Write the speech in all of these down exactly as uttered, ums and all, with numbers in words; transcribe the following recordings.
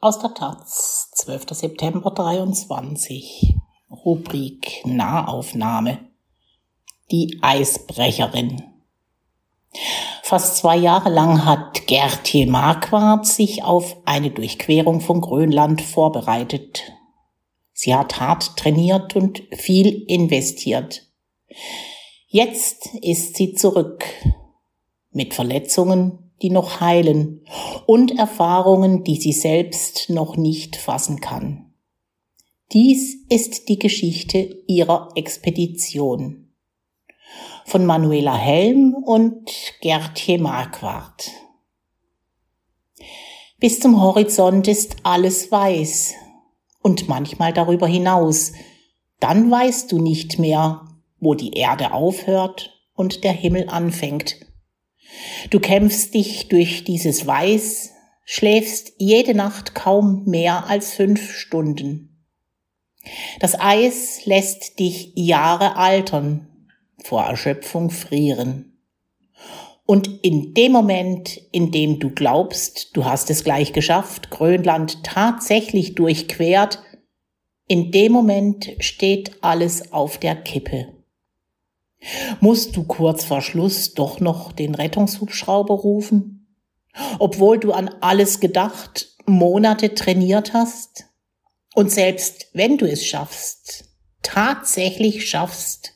Aus der Taz, zwölfter September dreiundzwanzig, Rubrik Nahaufnahme, Die Eisbrecherin. Fast zwei Jahre lang hat Geertje Marquardt sich auf eine Durchquerung von Grönland vorbereitet. Sie hat hart trainiert und viel investiert. Jetzt ist sie zurück, mit Verletzungen, die noch heilen, und Erfahrungen, die sie selbst noch nicht fassen kann. Dies ist die Geschichte ihrer Expedition. Von Manuela Heim und Geertje Marquardt. Bis zum Horizont ist alles weiß und manchmal darüber hinaus. Dann weißt du nicht mehr, wo die Erde aufhört und der Himmel anfängt. Du kämpfst dich durch dieses Weiß, schläfst jede Nacht kaum mehr als fünf Stunden. Das Eis lässt dich Jahre altern, vor Erschöpfung frieren. Und in dem Moment, in dem du glaubst, du hast es gleich geschafft, Grönland tatsächlich durchquert, in dem Moment steht alles auf der Kippe. Musst du kurz vor Schluss doch noch den Rettungshubschrauber rufen? Obwohl du an alles gedacht, Monate trainiert hast? Und selbst wenn du es schaffst, tatsächlich schaffst,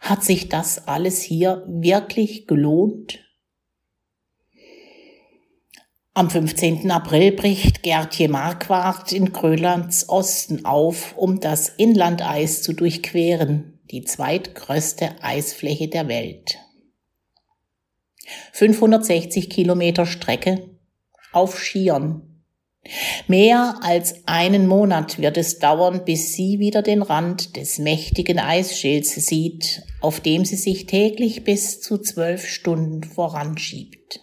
hat sich das alles hier wirklich gelohnt? Am fünfzehnten April bricht Geertje Marquardt in Grönlands Osten auf, um das Inlandeis zu durchqueren. Die zweitgrößte Eisfläche der Welt. fünfhundertsechzig Kilometer Strecke auf Skiern. Mehr als einen Monat wird es dauern, bis sie wieder den Rand des mächtigen Eisschilds sieht, auf dem sie sich täglich bis zu zwölf Stunden voranschiebt.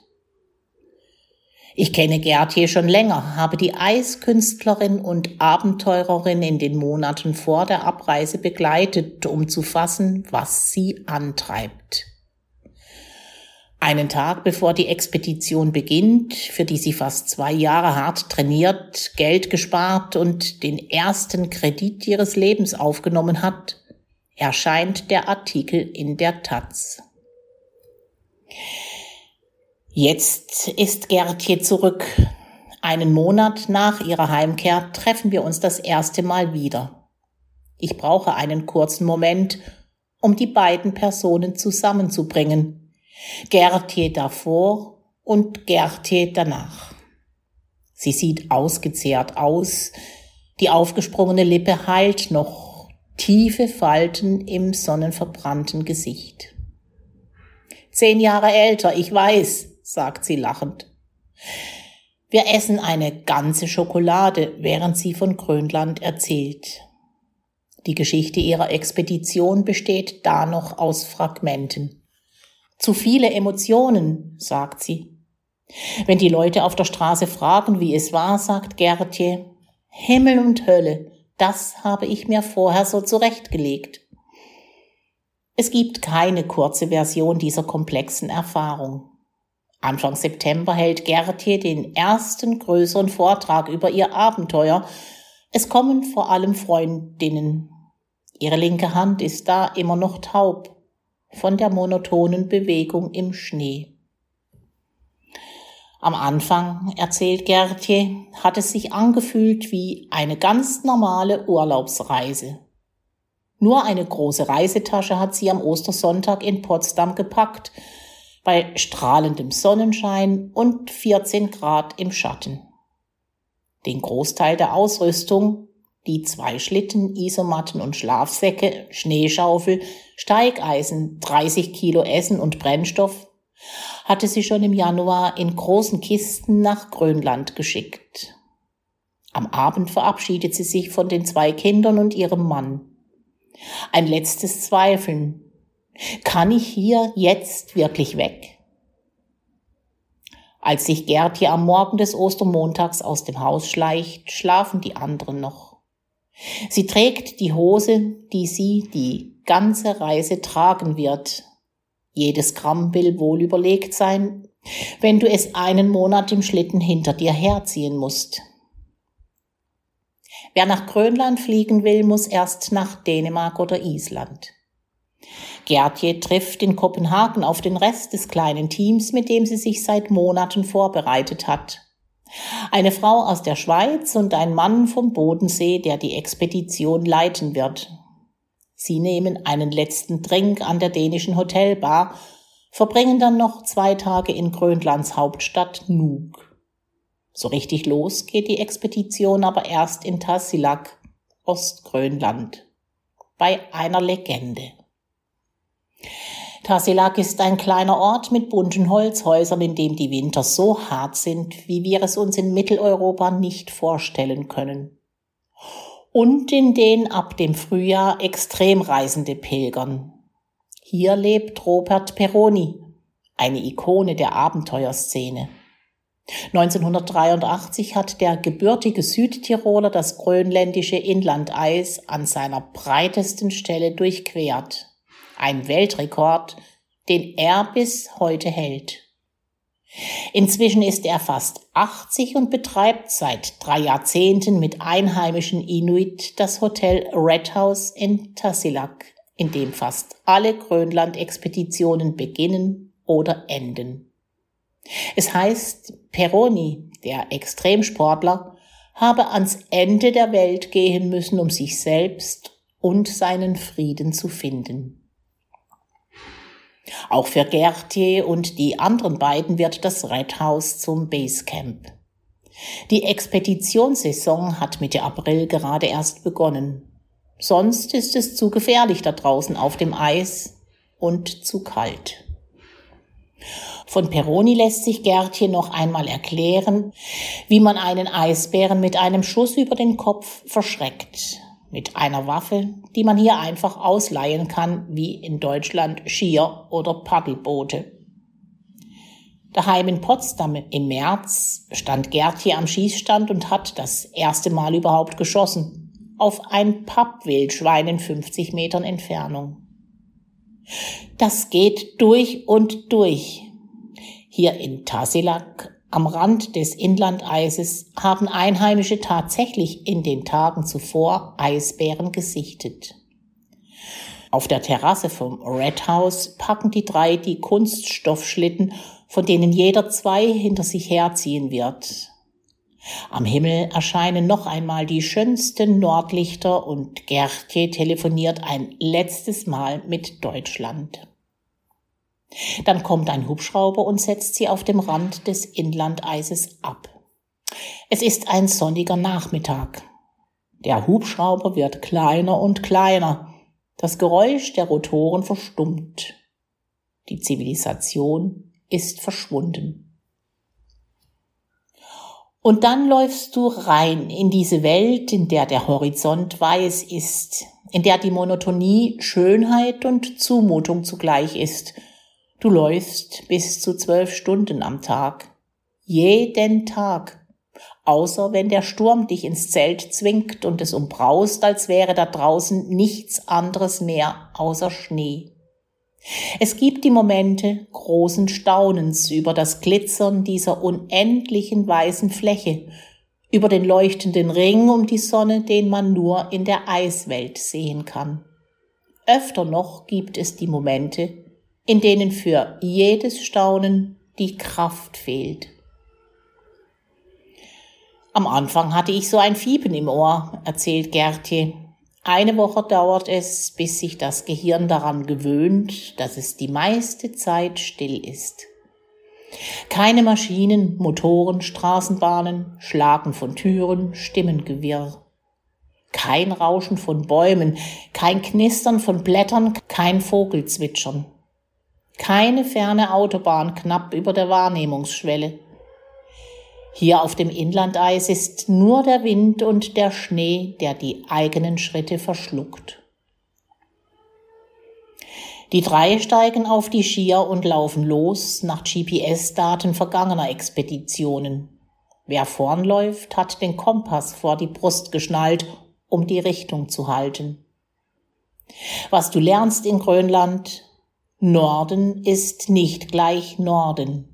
Ich kenne Geertje schon länger, habe die Eiskünstlerin und Abenteurerin in den Monaten vor der Abreise begleitet, um zu fassen, was sie antreibt. Einen Tag bevor die Expedition beginnt, für die sie fast zwei Jahre hart trainiert, Geld gespart und den ersten Kredit ihres Lebens aufgenommen hat, erscheint der Artikel in der Taz. Jetzt ist Geertje zurück. Einen Monat nach ihrer Heimkehr treffen wir uns das erste Mal wieder. Ich brauche einen kurzen Moment, um die beiden Personen zusammenzubringen. Geertje davor und Geertje danach. Sie sieht ausgezehrt aus. Die aufgesprungene Lippe heilt noch. Tiefe Falten im sonnenverbrannten Gesicht. Zehn Jahre älter, ich weiß, sagt sie lachend. Wir essen eine ganze Schokolade, während sie von Grönland erzählt. Die Geschichte ihrer Expedition besteht da noch aus Fragmenten. Zu viele Emotionen, sagt sie. Wenn die Leute auf der Straße fragen, wie es war, sagt Geertje, Himmel und Hölle, das habe ich mir vorher so zurechtgelegt. Es gibt keine kurze Version dieser komplexen Erfahrung. Anfang September hält Geertje den ersten größeren Vortrag über ihr Abenteuer. Es kommen vor allem Freundinnen. Ihre linke Hand ist da immer noch taub von der monotonen Bewegung im Schnee. Am Anfang, erzählt Geertje, hat es sich angefühlt wie eine ganz normale Urlaubsreise. Nur eine große Reisetasche hat sie am Ostersonntag in Potsdam gepackt, bei strahlendem Sonnenschein und vierzehn Grad im Schatten. Den Großteil der Ausrüstung, die zwei Schlitten, Isomatten und Schlafsäcke, Schneeschaufel, Steigeisen, dreißig Kilo Essen und Brennstoff, hatte sie schon im Januar in großen Kisten nach Grönland geschickt. Am Abend verabschiedet sie sich von den zwei Kindern und ihrem Mann. Ein letztes Zweifeln. Kann ich hier jetzt wirklich weg? Als sich Geertje am Morgen des Ostermontags aus dem Haus schleicht, schlafen die anderen noch. Sie trägt die Hose, die sie die ganze Reise tragen wird. Jedes Gramm will wohl überlegt sein, wenn du es einen Monat im Schlitten hinter dir herziehen musst. Wer nach Grönland fliegen will, muss erst nach Dänemark oder Island. Geertje trifft in Kopenhagen auf den Rest des kleinen Teams, mit dem sie sich seit Monaten vorbereitet hat. Eine Frau aus der Schweiz und ein Mann vom Bodensee, der die Expedition leiten wird. Sie nehmen einen letzten Drink an der dänischen Hotelbar, verbringen dann noch zwei Tage in Grönlands Hauptstadt Nuuk. So richtig los geht die Expedition aber erst in Tasiilaq, Ostgrönland, bei einer Legende. Tasiilaq ist ein kleiner Ort mit bunten Holzhäusern, in dem die Winter so hart sind, wie wir es uns in Mitteleuropa nicht vorstellen können. Und in den ab dem Frühjahr Extremreisende pilgern. Hier lebt Robert Peroni, eine Ikone der Abenteuerszene. neunzehnhundertdreiundachtzig hat der gebürtige Südtiroler das grönländische Inlandeis an seiner breitesten Stelle durchquert. Ein Weltrekord, den er bis heute hält. Inzwischen ist er fast achtzig und betreibt seit drei Jahrzehnten mit einheimischen Inuit das Hotel Red House in Tasiilaq, in dem fast alle Grönland-Expeditionen beginnen oder enden. Es heißt, Peroni, der Extremsportler, habe ans Ende der Welt gehen müssen, um sich selbst und seinen Frieden zu finden. Auch für Geertje und die anderen beiden wird das Red House zum Basecamp. Die Expeditionssaison hat Mitte April gerade erst begonnen. Sonst ist es zu gefährlich da draußen auf dem Eis und zu kalt. Von Peroni lässt sich Geertje noch einmal erklären, wie man einen Eisbären mit einem Schuss über den Kopf verschreckt. Mit einer Waffe, die man hier einfach ausleihen kann, wie in Deutschland Skier- oder Paddelboote. Daheim in Potsdam im März stand Geertje am Schießstand und hat das erste Mal überhaupt geschossen. Auf ein Pappwildschwein in fünfzig Metern Entfernung. Das geht durch und durch. Hier in Tasiilaq am Rand des Inlandeises haben Einheimische tatsächlich in den Tagen zuvor Eisbären gesichtet. Auf der Terrasse vom Red House packen die drei die Kunststoffschlitten, von denen jeder zwei hinter sich herziehen wird. Am Himmel erscheinen noch einmal die schönsten Nordlichter und Geertje telefoniert ein letztes Mal mit Deutschland. Dann kommt ein Hubschrauber und setzt sie auf dem Rand des Inlandeises ab. Es ist ein sonniger Nachmittag. Der Hubschrauber wird kleiner und kleiner. Das Geräusch der Rotoren verstummt. Die Zivilisation ist verschwunden. Und dann läufst du rein in diese Welt, in der der Horizont weiß ist, in der die Monotonie Schönheit und Zumutung zugleich ist. Du läufst bis zu zwölf Stunden am Tag. Jeden Tag. Außer wenn der Sturm dich ins Zelt zwingt und es umbraust, als wäre da draußen nichts anderes mehr außer Schnee. Es gibt die Momente großen Staunens über das Glitzern dieser unendlichen weißen Fläche, über den leuchtenden Ring um die Sonne, den man nur in der Eiswelt sehen kann. Öfter noch gibt es die Momente, in denen für jedes Staunen die Kraft fehlt. Am Anfang hatte ich so ein Fiepen im Ohr, erzählt Geertje. Eine Woche dauert es, bis sich das Gehirn daran gewöhnt, dass es die meiste Zeit still ist. Keine Maschinen, Motoren, Straßenbahnen, Schlagen von Türen, Stimmengewirr. Kein Rauschen von Bäumen, kein Knistern von Blättern, kein Vogelzwitschern. Keine ferne Autobahn knapp über der Wahrnehmungsschwelle. Hier auf dem Inlandeis ist nur der Wind und der Schnee, der die eigenen Schritte verschluckt. Die drei steigen auf die Skier und laufen los nach G P S-Daten vergangener Expeditionen. Wer vorn läuft, hat den Kompass vor die Brust geschnallt, um die Richtung zu halten. Was du lernst in Grönland: Norden ist nicht gleich Norden.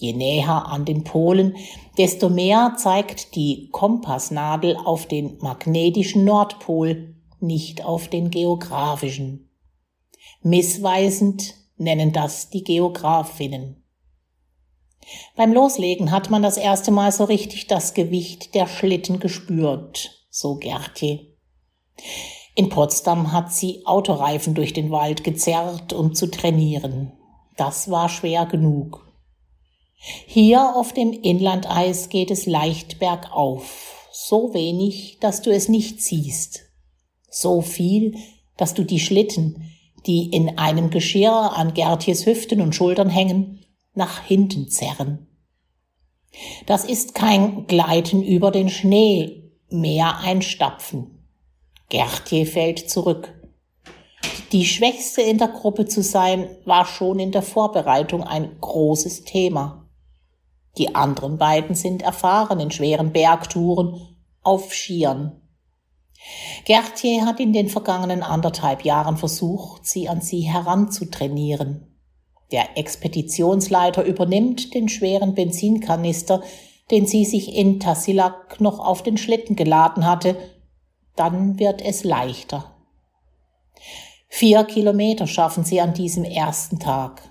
Je näher an den Polen, desto mehr zeigt die Kompassnadel auf den magnetischen Nordpol, nicht auf den geografischen. Missweisend nennen das die Geografinnen. Beim Loslegen hat man das erste Mal so richtig das Gewicht der Schlitten gespürt, so Geertje. In Potsdam hat sie Autoreifen durch den Wald gezerrt, um zu trainieren. Das war schwer genug. Hier auf dem Inlandeis geht es leicht bergauf, so wenig, dass du es nicht siehst. So viel, dass du die Schlitten, die in einem Geschirr an Geertjes Hüften und Schultern hängen, nach hinten zerren. Das ist kein Gleiten über den Schnee, mehr ein Stapfen. Geertje fällt zurück. Die Schwächste in der Gruppe zu sein, war schon in der Vorbereitung ein großes Thema. Die anderen beiden sind erfahren in schweren Bergtouren auf Skiern. Geertje hat in den vergangenen anderthalb Jahren versucht, sie an sie heranzutrainieren. Der Expeditionsleiter übernimmt den schweren Benzinkanister, den sie sich in Tasiilaq noch auf den Schlitten geladen hatte. Dann wird es leichter. Vier Kilometer schaffen sie an diesem ersten Tag.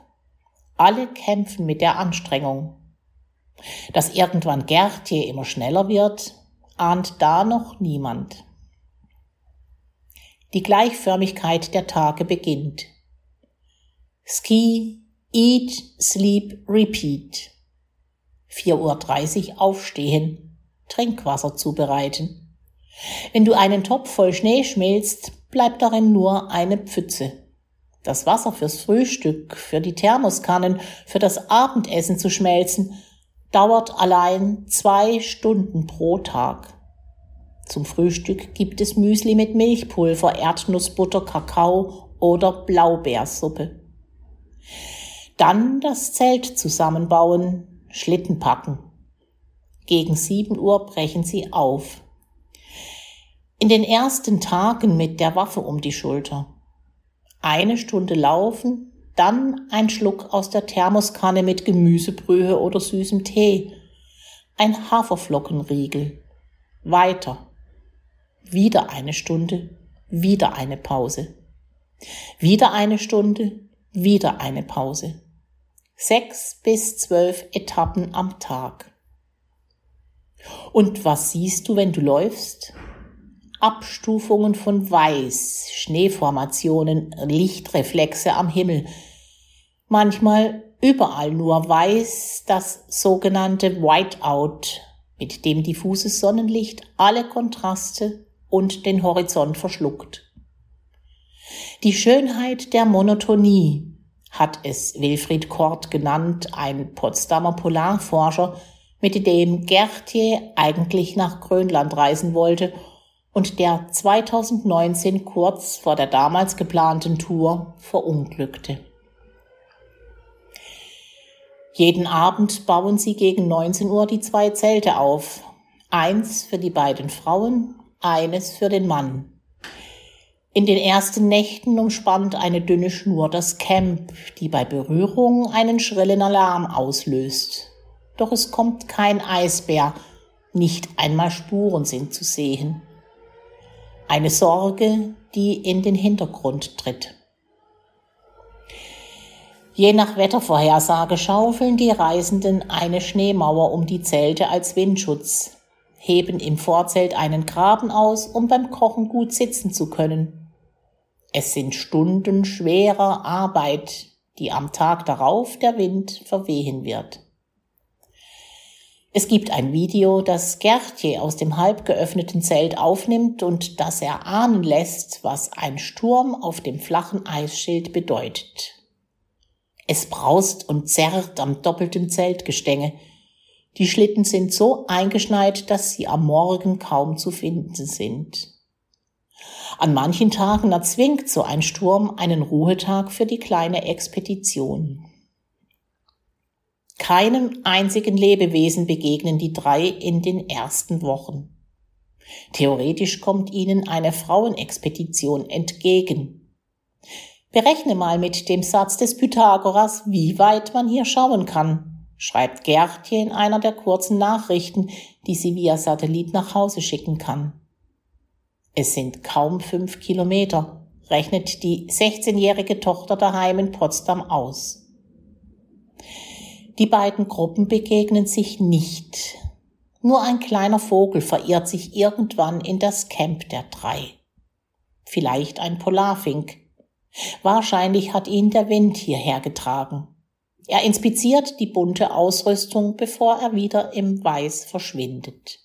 Alle kämpfen mit der Anstrengung. Dass irgendwann Geertje immer schneller wird, ahnt da noch niemand. Die Gleichförmigkeit der Tage beginnt. Ski, eat, sleep, repeat. vier Uhr dreißig aufstehen, Trinkwasser zubereiten. Wenn du einen Topf voll Schnee schmilzt, bleibt darin nur eine Pfütze. Das Wasser fürs Frühstück, für die Thermoskannen, für das Abendessen zu schmelzen, dauert allein zwei Stunden pro Tag. Zum Frühstück gibt es Müsli mit Milchpulver, Erdnussbutter, Kakao oder Blaubeersuppe. Dann das Zelt zusammenbauen, Schlitten packen. Gegen sieben Uhr brechen sie auf. In den ersten Tagen mit der Waffe um die Schulter. Eine Stunde laufen, dann ein Schluck aus der Thermoskanne mit Gemüsebrühe oder süßem Tee. Ein Haferflockenriegel. Weiter. Wieder eine Stunde, wieder eine Pause. Wieder eine Stunde, wieder eine Pause. Sechs bis zwölf Etappen am Tag. Und was siehst du, wenn du läufst? Abstufungen von Weiß, Schneeformationen, Lichtreflexe am Himmel. Manchmal überall nur Weiß, das sogenannte Whiteout, mit dem diffuses Sonnenlicht alle Kontraste und den Horizont verschluckt. Die Schönheit der Monotonie hat es Wilfried Kort genannt, ein Potsdamer Polarforscher, mit dem Geertje eigentlich nach Grönland reisen wollte und der zweitausendneunzehn kurz vor der damals geplanten Tour verunglückte. Jeden Abend bauen sie gegen neunzehn Uhr die zwei Zelte auf. Eins für die beiden Frauen, eines für den Mann. In den ersten Nächten umspannt eine dünne Schnur das Camp, die bei Berührung einen schrillen Alarm auslöst. Doch es kommt kein Eisbär, nicht einmal Spuren sind zu sehen. Eine Sorge, die in den Hintergrund tritt. Je nach Wettervorhersage schaufeln die Reisenden eine Schneemauer um die Zelte als Windschutz, heben im Vorzelt einen Graben aus, um beim Kochen gut sitzen zu können. Es sind Stunden schwerer Arbeit, die am Tag darauf der Wind verwehen wird. Es gibt ein Video, das Geertje aus dem halb geöffneten Zelt aufnimmt und das erahnen lässt, was ein Sturm auf dem flachen Eisschild bedeutet. Es braust und zerrt am doppelten Zeltgestänge. Die Schlitten sind so eingeschneit, dass sie am Morgen kaum zu finden sind. An manchen Tagen erzwingt so ein Sturm einen Ruhetag für die kleine Expedition. Keinem einzigen Lebewesen begegnen die drei in den ersten Wochen. Theoretisch kommt ihnen eine Frauenexpedition entgegen. Berechne mal mit dem Satz des Pythagoras, wie weit man hier schauen kann. schreibt Geertje in einer der kurzen Nachrichten, die sie via Satellit nach Hause schicken kann. Es sind kaum fünf Kilometer, rechnet die sechzehnjährige Tochter daheim in Potsdam aus. Die beiden Gruppen begegnen sich nicht. Nur ein kleiner Vogel verirrt sich irgendwann in das Camp der drei. Vielleicht ein Polarfink. Wahrscheinlich hat ihn der Wind hierher getragen. Er inspiziert die bunte Ausrüstung, bevor er wieder im Weiß verschwindet.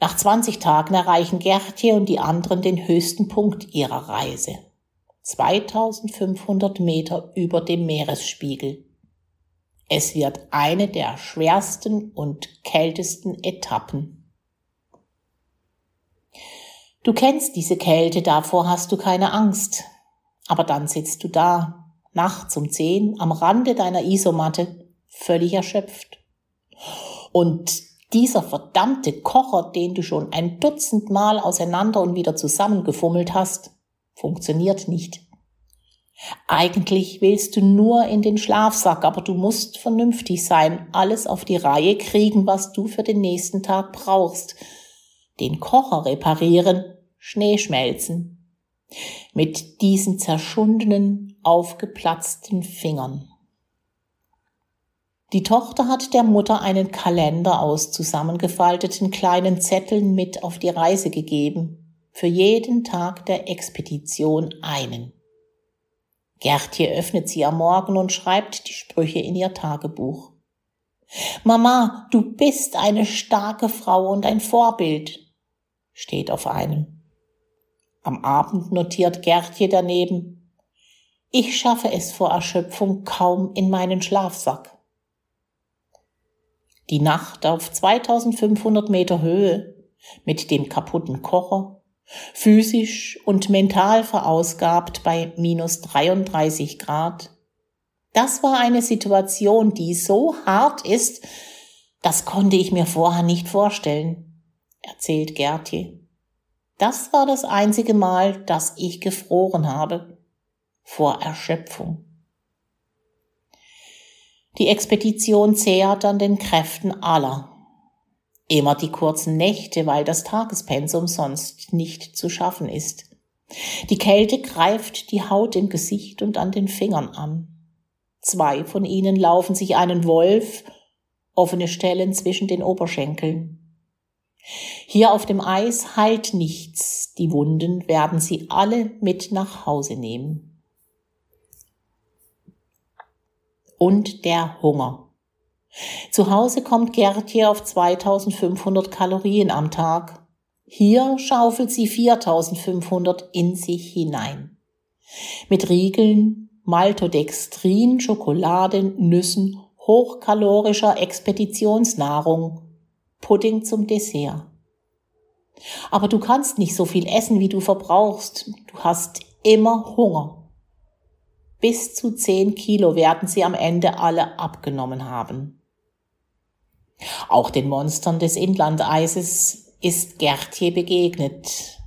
Nach zwanzig Tagen erreichen Geertje und die anderen den höchsten Punkt ihrer Reise. zweitausendfünfhundert Meter über dem Meeresspiegel. Es wird eine der schwersten und kältesten Etappen. Du kennst diese Kälte, davor hast du keine Angst. Aber dann sitzt du da, nachts um zehn, am Rande deiner Isomatte, völlig erschöpft. Und dieser verdammte Kocher, den du schon ein Dutzend Mal auseinander und wieder zusammengefummelt hast, funktioniert nicht. Eigentlich willst du nur in den Schlafsack, aber du musst vernünftig sein, alles auf die Reihe kriegen, was du für den nächsten Tag brauchst. Den Kocher reparieren, Schnee schmelzen. Mit diesen zerschundenen, aufgeplatzten Fingern. Die Tochter hat der Mutter einen Kalender aus zusammengefalteten kleinen Zetteln mit auf die Reise gegeben, für jeden Tag der Expedition einen. Geertje öffnet sie am Morgen und schreibt die Sprüche in ihr Tagebuch. »Mama, du bist eine starke Frau und ein Vorbild«, steht auf einem. Am Abend notiert Geertje daneben, »Ich schaffe es vor Erschöpfung kaum in meinen Schlafsack.« Die Nacht auf zweitausendfünfhundert Meter Höhe, mit dem kaputten Kocher, physisch und mental verausgabt bei minus dreiunddreißig Grad. Das war eine Situation, die so hart ist, das konnte ich mir vorher nicht vorstellen, erzählt Geertje. Das war das einzige Mal, dass ich gefroren habe. Vor Erschöpfung. Die Expedition zehrt an den Kräften aller. Immer die kurzen Nächte, weil das Tagespensum sonst nicht zu schaffen ist. Die Kälte greift die Haut im Gesicht und an den Fingern an. Zwei von ihnen laufen sich einen Wolf, offene Stellen zwischen den Oberschenkeln. Hier auf dem Eis heilt nichts, die Wunden werden sie alle mit nach Hause nehmen. Und der Hunger. Zu Hause kommt Geertje auf zweitausendfünfhundert Kalorien am Tag. Hier schaufelt sie viertausendfünfhundert in sich hinein. Mit Riegeln, Maltodextrin, Schokolade, Nüssen, hochkalorischer Expeditionsnahrung, Pudding zum Dessert. Aber du kannst nicht so viel essen, wie du verbrauchst. Du hast immer Hunger. Bis zu zehn Kilo werden sie am Ende alle abgenommen haben. Auch den Monstern des Inlandeises ist Geertje begegnet.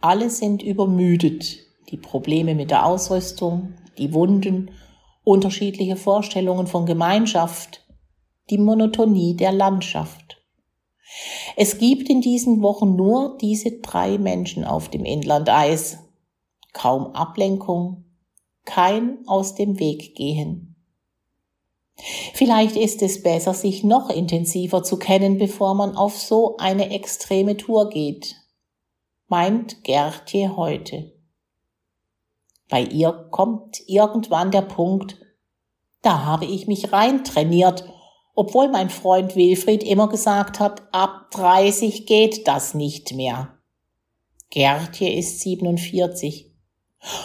Alle sind übermüdet. Die Probleme mit der Ausrüstung, die Wunden, unterschiedliche Vorstellungen von Gemeinschaft, die Monotonie der Landschaft. Es gibt in diesen Wochen nur diese drei Menschen auf dem Inlandeis. Kaum Ablenkung. Kein aus dem Weg gehen. Vielleicht ist es besser, sich noch intensiver zu kennen, bevor man auf so eine extreme Tour geht, meint Geertje heute. Bei ihr kommt irgendwann der Punkt, da habe ich mich reintrainiert, obwohl mein Freund Wilfried immer gesagt hat, ab dreißig geht das nicht mehr. Geertje ist siebenundvierzig.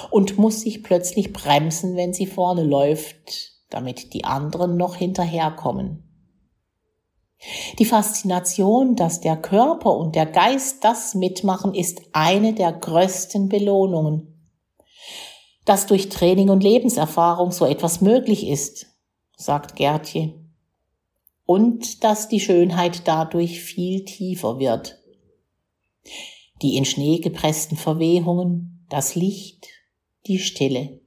Und muss sich plötzlich bremsen, wenn sie vorne läuft, damit die anderen noch hinterherkommen. Die Faszination, dass der Körper und der Geist das mitmachen, ist eine der größten Belohnungen. Dass durch Training und Lebenserfahrung so etwas möglich ist, sagt Geertje. Und dass die Schönheit dadurch viel tiefer wird. Die in Schnee gepressten Verwehungen, das Licht, die Stille.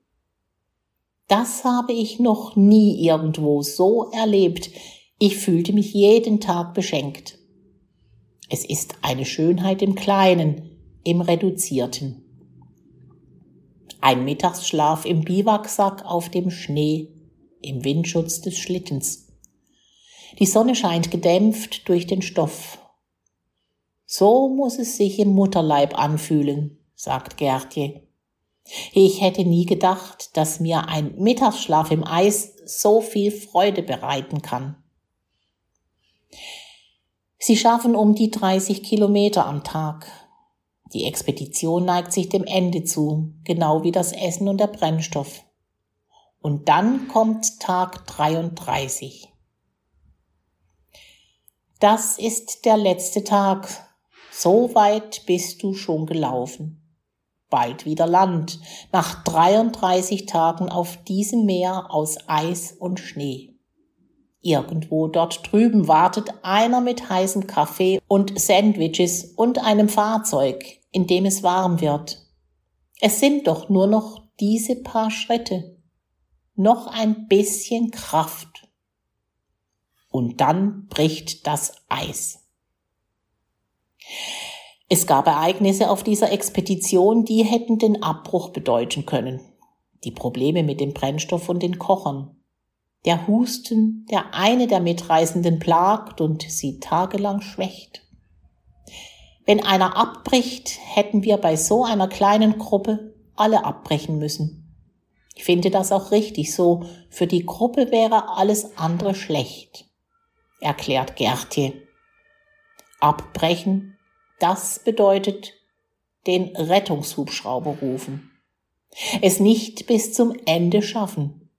Das habe ich noch nie irgendwo so erlebt. Ich fühlte mich jeden Tag beschenkt. Es ist eine Schönheit im Kleinen, im Reduzierten. Ein Mittagsschlaf im Biwaksack auf dem Schnee, im Windschutz des Schlittens. Die Sonne scheint gedämpft durch den Stoff. So muss es sich im Mutterleib anfühlen, sagt Geertje. Ich hätte nie gedacht, dass mir ein Mittagsschlaf im Eis so viel Freude bereiten kann. Sie schaffen um die dreißig Kilometer am Tag. Die Expedition neigt sich dem Ende zu, genau wie das Essen und der Brennstoff. Und dann kommt Tag dreiunddreißig. Das ist der letzte Tag. So weit bist du schon gelaufen. Bald wieder Land, nach dreiunddreißig Tagen auf diesem Meer aus Eis und Schnee. Irgendwo dort drüben wartet einer mit heißem Kaffee und Sandwiches und einem Fahrzeug, in dem es warm wird. Es sind doch nur noch diese paar Schritte. Noch ein bisschen Kraft. Und dann bricht das Eis. Es gab Ereignisse auf dieser Expedition, die hätten den Abbruch bedeuten können. Die Probleme mit dem Brennstoff und den Kochern. Der Husten, der eine der Mitreisenden plagt und sie tagelang schwächt. Wenn einer abbricht, hätten wir bei so einer kleinen Gruppe alle abbrechen müssen. Ich finde das auch richtig so. Für die Gruppe wäre alles andere schlecht, erklärt Geertje. Abbrechen, das bedeutet den Rettungshubschrauber rufen. Es nicht bis zum Ende schaffen.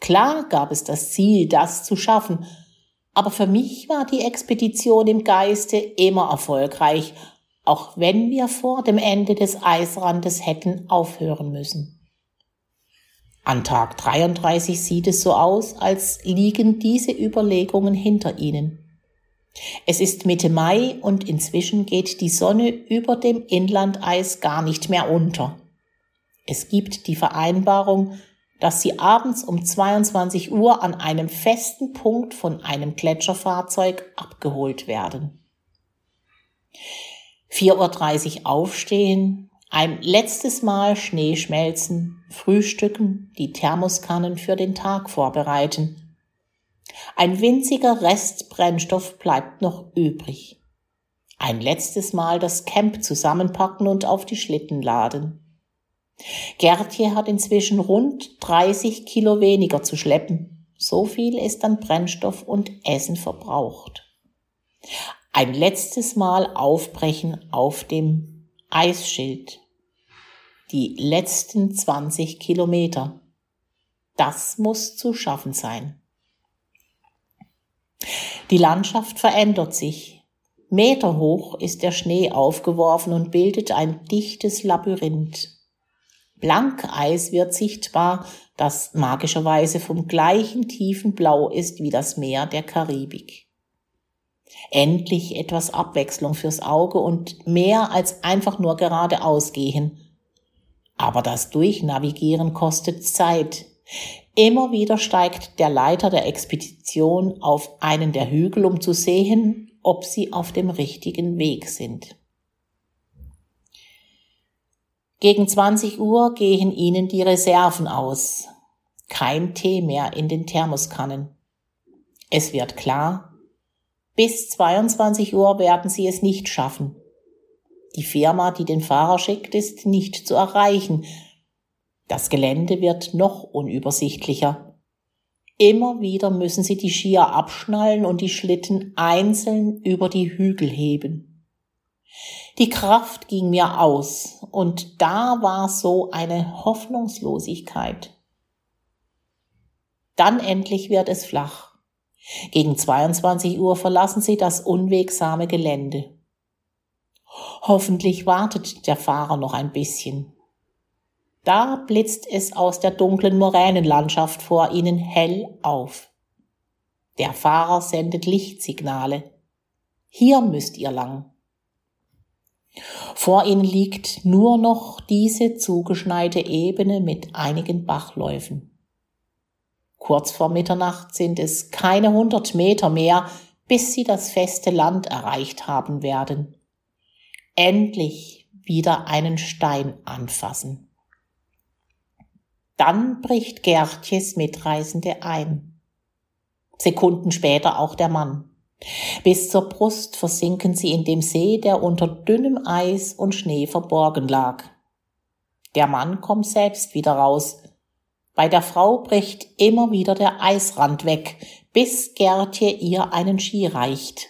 Klar gab es das Ziel, das zu schaffen, aber für mich war die Expedition im Geiste immer erfolgreich, auch wenn wir vor dem Ende des Eisrandes hätten aufhören müssen. An Tag dreiunddreißig sieht es so aus, als liegen diese Überlegungen hinter ihnen. Es ist Mitte Mai und inzwischen geht die Sonne über dem Inlandeis gar nicht mehr unter. Es gibt die Vereinbarung, dass sie abends um zweiundzwanzig Uhr an einem festen Punkt von einem Gletscherfahrzeug abgeholt werden. vier Uhr dreißig aufstehen, ein letztes Mal Schnee schmelzen, frühstücken, die Thermoskannen für den Tag vorbereiten. Ein winziger Rest Brennstoff bleibt noch übrig. Ein letztes Mal das Camp zusammenpacken und auf die Schlitten laden. Geertje hat inzwischen rund dreißig Kilo weniger zu schleppen. So viel ist an Brennstoff und Essen verbraucht. Ein letztes Mal aufbrechen auf dem Eisschild. Die letzten zwanzig Kilometer. Das muss zu schaffen sein. Die Landschaft verändert sich. Meterhoch ist der Schnee aufgeworfen und bildet ein dichtes Labyrinth. Blankeis wird sichtbar, das magischerweise vom gleichen tiefen Blau ist wie das Meer der Karibik. Endlich etwas Abwechslung fürs Auge und mehr als einfach nur geradeaus gehen. Aber das Durchnavigieren kostet Zeit. Immer wieder steigt der Leiter der Expedition auf einen der Hügel, um zu sehen, ob sie auf dem richtigen Weg sind. Gegen zwanzig Uhr gehen ihnen die Reserven aus. Kein Tee mehr in den Thermoskannen. Es wird klar, bis zweiundzwanzig Uhr werden sie es nicht schaffen. Die Firma, die den Fahrer schickt, ist nicht zu erreichen. Das Gelände wird noch unübersichtlicher. Immer wieder müssen sie die Skier abschnallen und die Schlitten einzeln über die Hügel heben. Die Kraft ging mir aus und da war so eine Hoffnungslosigkeit. Dann endlich wird es flach. Gegen zweiundzwanzig Uhr verlassen sie das unwegsame Gelände. Hoffentlich wartet der Fahrer noch ein bisschen. Da blitzt es aus der dunklen Moränenlandschaft vor ihnen hell auf. Der Fahrer sendet Lichtsignale. Hier müsst ihr lang. Vor ihnen liegt nur noch diese zugeschneite Ebene mit einigen Bachläufen. Kurz vor Mitternacht sind es keine hundert Meter mehr, bis sie das feste Land erreicht haben werden. Endlich wieder einen Stein anfassen. Dann bricht Geertjes Mitreisende ein. Sekunden später auch der Mann. Bis zur Brust versinken sie in dem See, der unter dünnem Eis und Schnee verborgen lag. Der Mann kommt selbst wieder raus. Bei der Frau bricht immer wieder der Eisrand weg, bis Geertje ihr einen Ski reicht.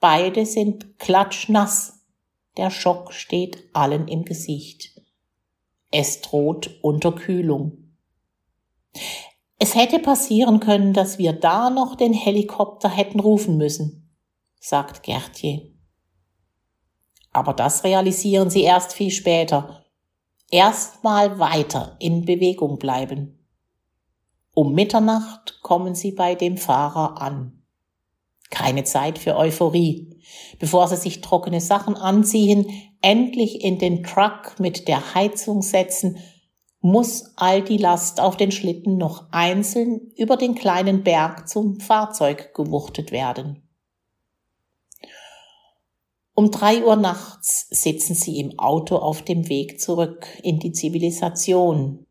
Beide sind klatschnass. Der Schock steht allen im Gesicht. Es droht Unterkühlung. Es hätte passieren können, dass wir da noch den Helikopter hätten rufen müssen, sagt Geertje. Aber das realisieren sie erst viel später. Erstmal weiter in Bewegung bleiben. Um Mitternacht kommen sie bei dem Fahrer an. Keine Zeit für Euphorie. Bevor sie sich trockene Sachen anziehen, endlich in den Truck mit der Heizung setzen, muss all die Last auf den Schlitten noch einzeln über den kleinen Berg zum Fahrzeug gewuchtet werden. Um drei Uhr nachts sitzen sie im Auto auf dem Weg zurück in die Zivilisation.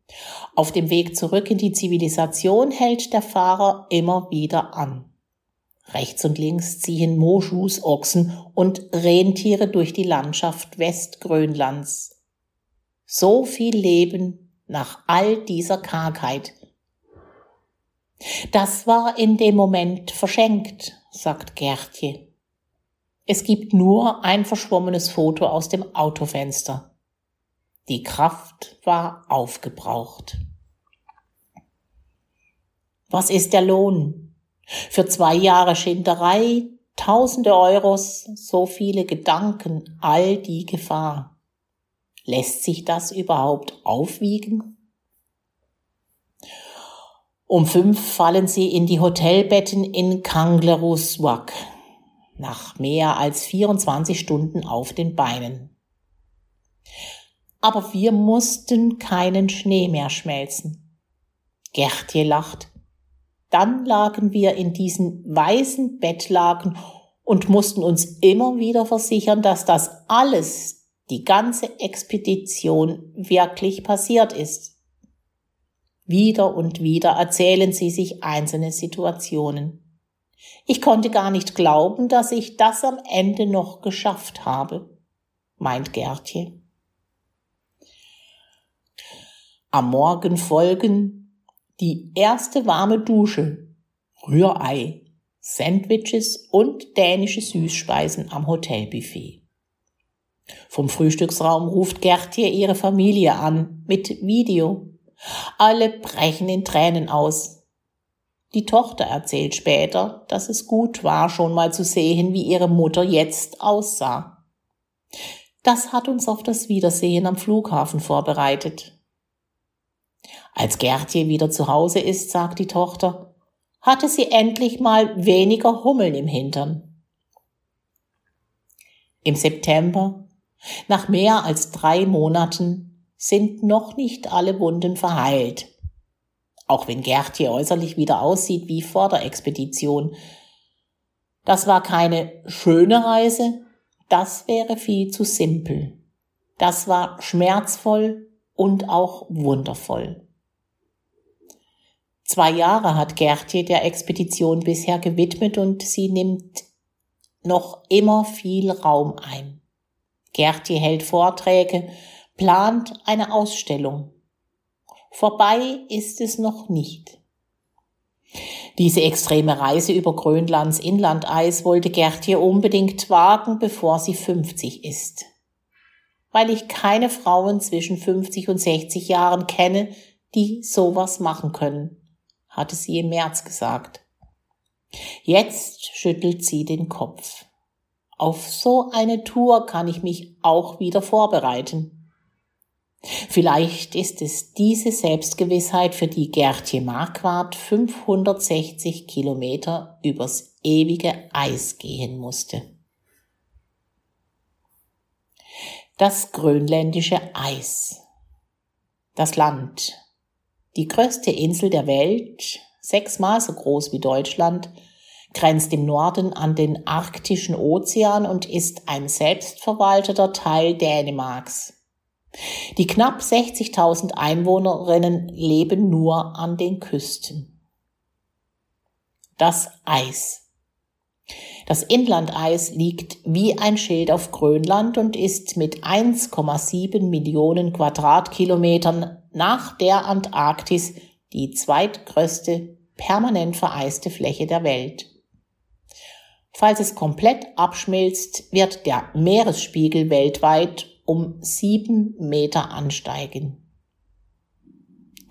Auf dem Weg zurück in die Zivilisation hält der Fahrer immer wieder an. Rechts und links ziehen Moschus, Ochsen und Rentiere durch die Landschaft Westgrönlands. So viel Leben nach all dieser Kargheit. Das war in dem Moment verschenkt, sagt Geertje. Es gibt nur ein verschwommenes Foto aus dem Autofenster. Die Kraft war aufgebraucht. Was ist der Lohn? Für zwei Jahre Schinderei, tausende Euros, so viele Gedanken, all die Gefahr. Lässt sich das überhaupt aufwiegen? Um fünf fallen sie in die Hotelbetten in Kangleruswak, nach mehr als vierundzwanzig Stunden auf den Beinen. Aber wir mussten keinen Schnee mehr schmelzen. Geertje lacht. Dann lagen wir in diesen weißen Bettlaken und mussten uns immer wieder versichern, dass das alles, die ganze Expedition, wirklich passiert ist. Wieder und wieder erzählen sie sich einzelne Situationen. Ich konnte gar nicht glauben, dass ich das am Ende noch geschafft habe, meint Geertje. Am Morgen folgen die erste warme Dusche, Rührei, Sandwiches und dänische Süßspeisen am Hotelbuffet. Vom Frühstücksraum ruft Geertje ihre Familie an, mit Video. Alle brechen in Tränen aus. Die Tochter erzählt später, dass es gut war, schon mal zu sehen, wie ihre Mutter jetzt aussah. Das hat uns auf das Wiedersehen am Flughafen vorbereitet. Als Geertje wieder zu Hause ist, sagt die Tochter, hatte sie endlich mal weniger Hummeln im Hintern. Im September, nach mehr als drei Monaten, sind noch nicht alle Wunden verheilt. Auch wenn Geertje äußerlich wieder aussieht wie vor der Expedition. Das war keine schöne Reise, das wäre viel zu simpel. Das war schmerzvoll und auch wundervoll. Zwei Jahre hat Geertje der Expedition bisher gewidmet und sie nimmt noch immer viel Raum ein. Geertje hält Vorträge, plant eine Ausstellung. Vorbei ist es noch nicht. Diese extreme Reise über Grönlands Inlandeis wollte Geertje unbedingt wagen, bevor sie fünfzig ist. Weil ich keine Frauen zwischen fünfzig und sechzig Jahren kenne, die sowas machen können, hatte sie im März gesagt. Jetzt schüttelt sie den Kopf. Auf so eine Tour kann ich mich auch wieder vorbereiten. Vielleicht ist es diese Selbstgewissheit, für die Geertje Marquardt fünfhundertsechzig Kilometer übers ewige Eis gehen musste. das grönländische Eis. Das Land, die größte Insel der Welt, sechsmal so groß wie Deutschland, grenzt im Norden an den arktischen Ozean und ist ein selbstverwalteter Teil Dänemarks. Die knapp sechzigtausend Einwohnerinnen leben nur an den Küsten. Das Eis. Das Inlandeis liegt wie ein Schild auf Grönland und ist mit eins Komma sieben Millionen Quadratkilometern nach der Antarktis die zweitgrößte permanent vereiste Fläche der Welt. Falls es komplett abschmilzt, wird der Meeresspiegel weltweit um sieben Meter ansteigen.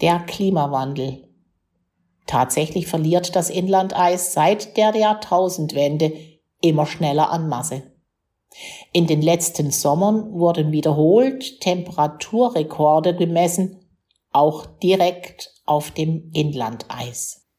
Der Klimawandel. Tatsächlich verliert das Inlandeis seit der Jahrtausendwende immer schneller an Masse. In den letzten Sommern wurden wiederholt Temperaturrekorde gemessen, auch direkt auf dem Inlandeis.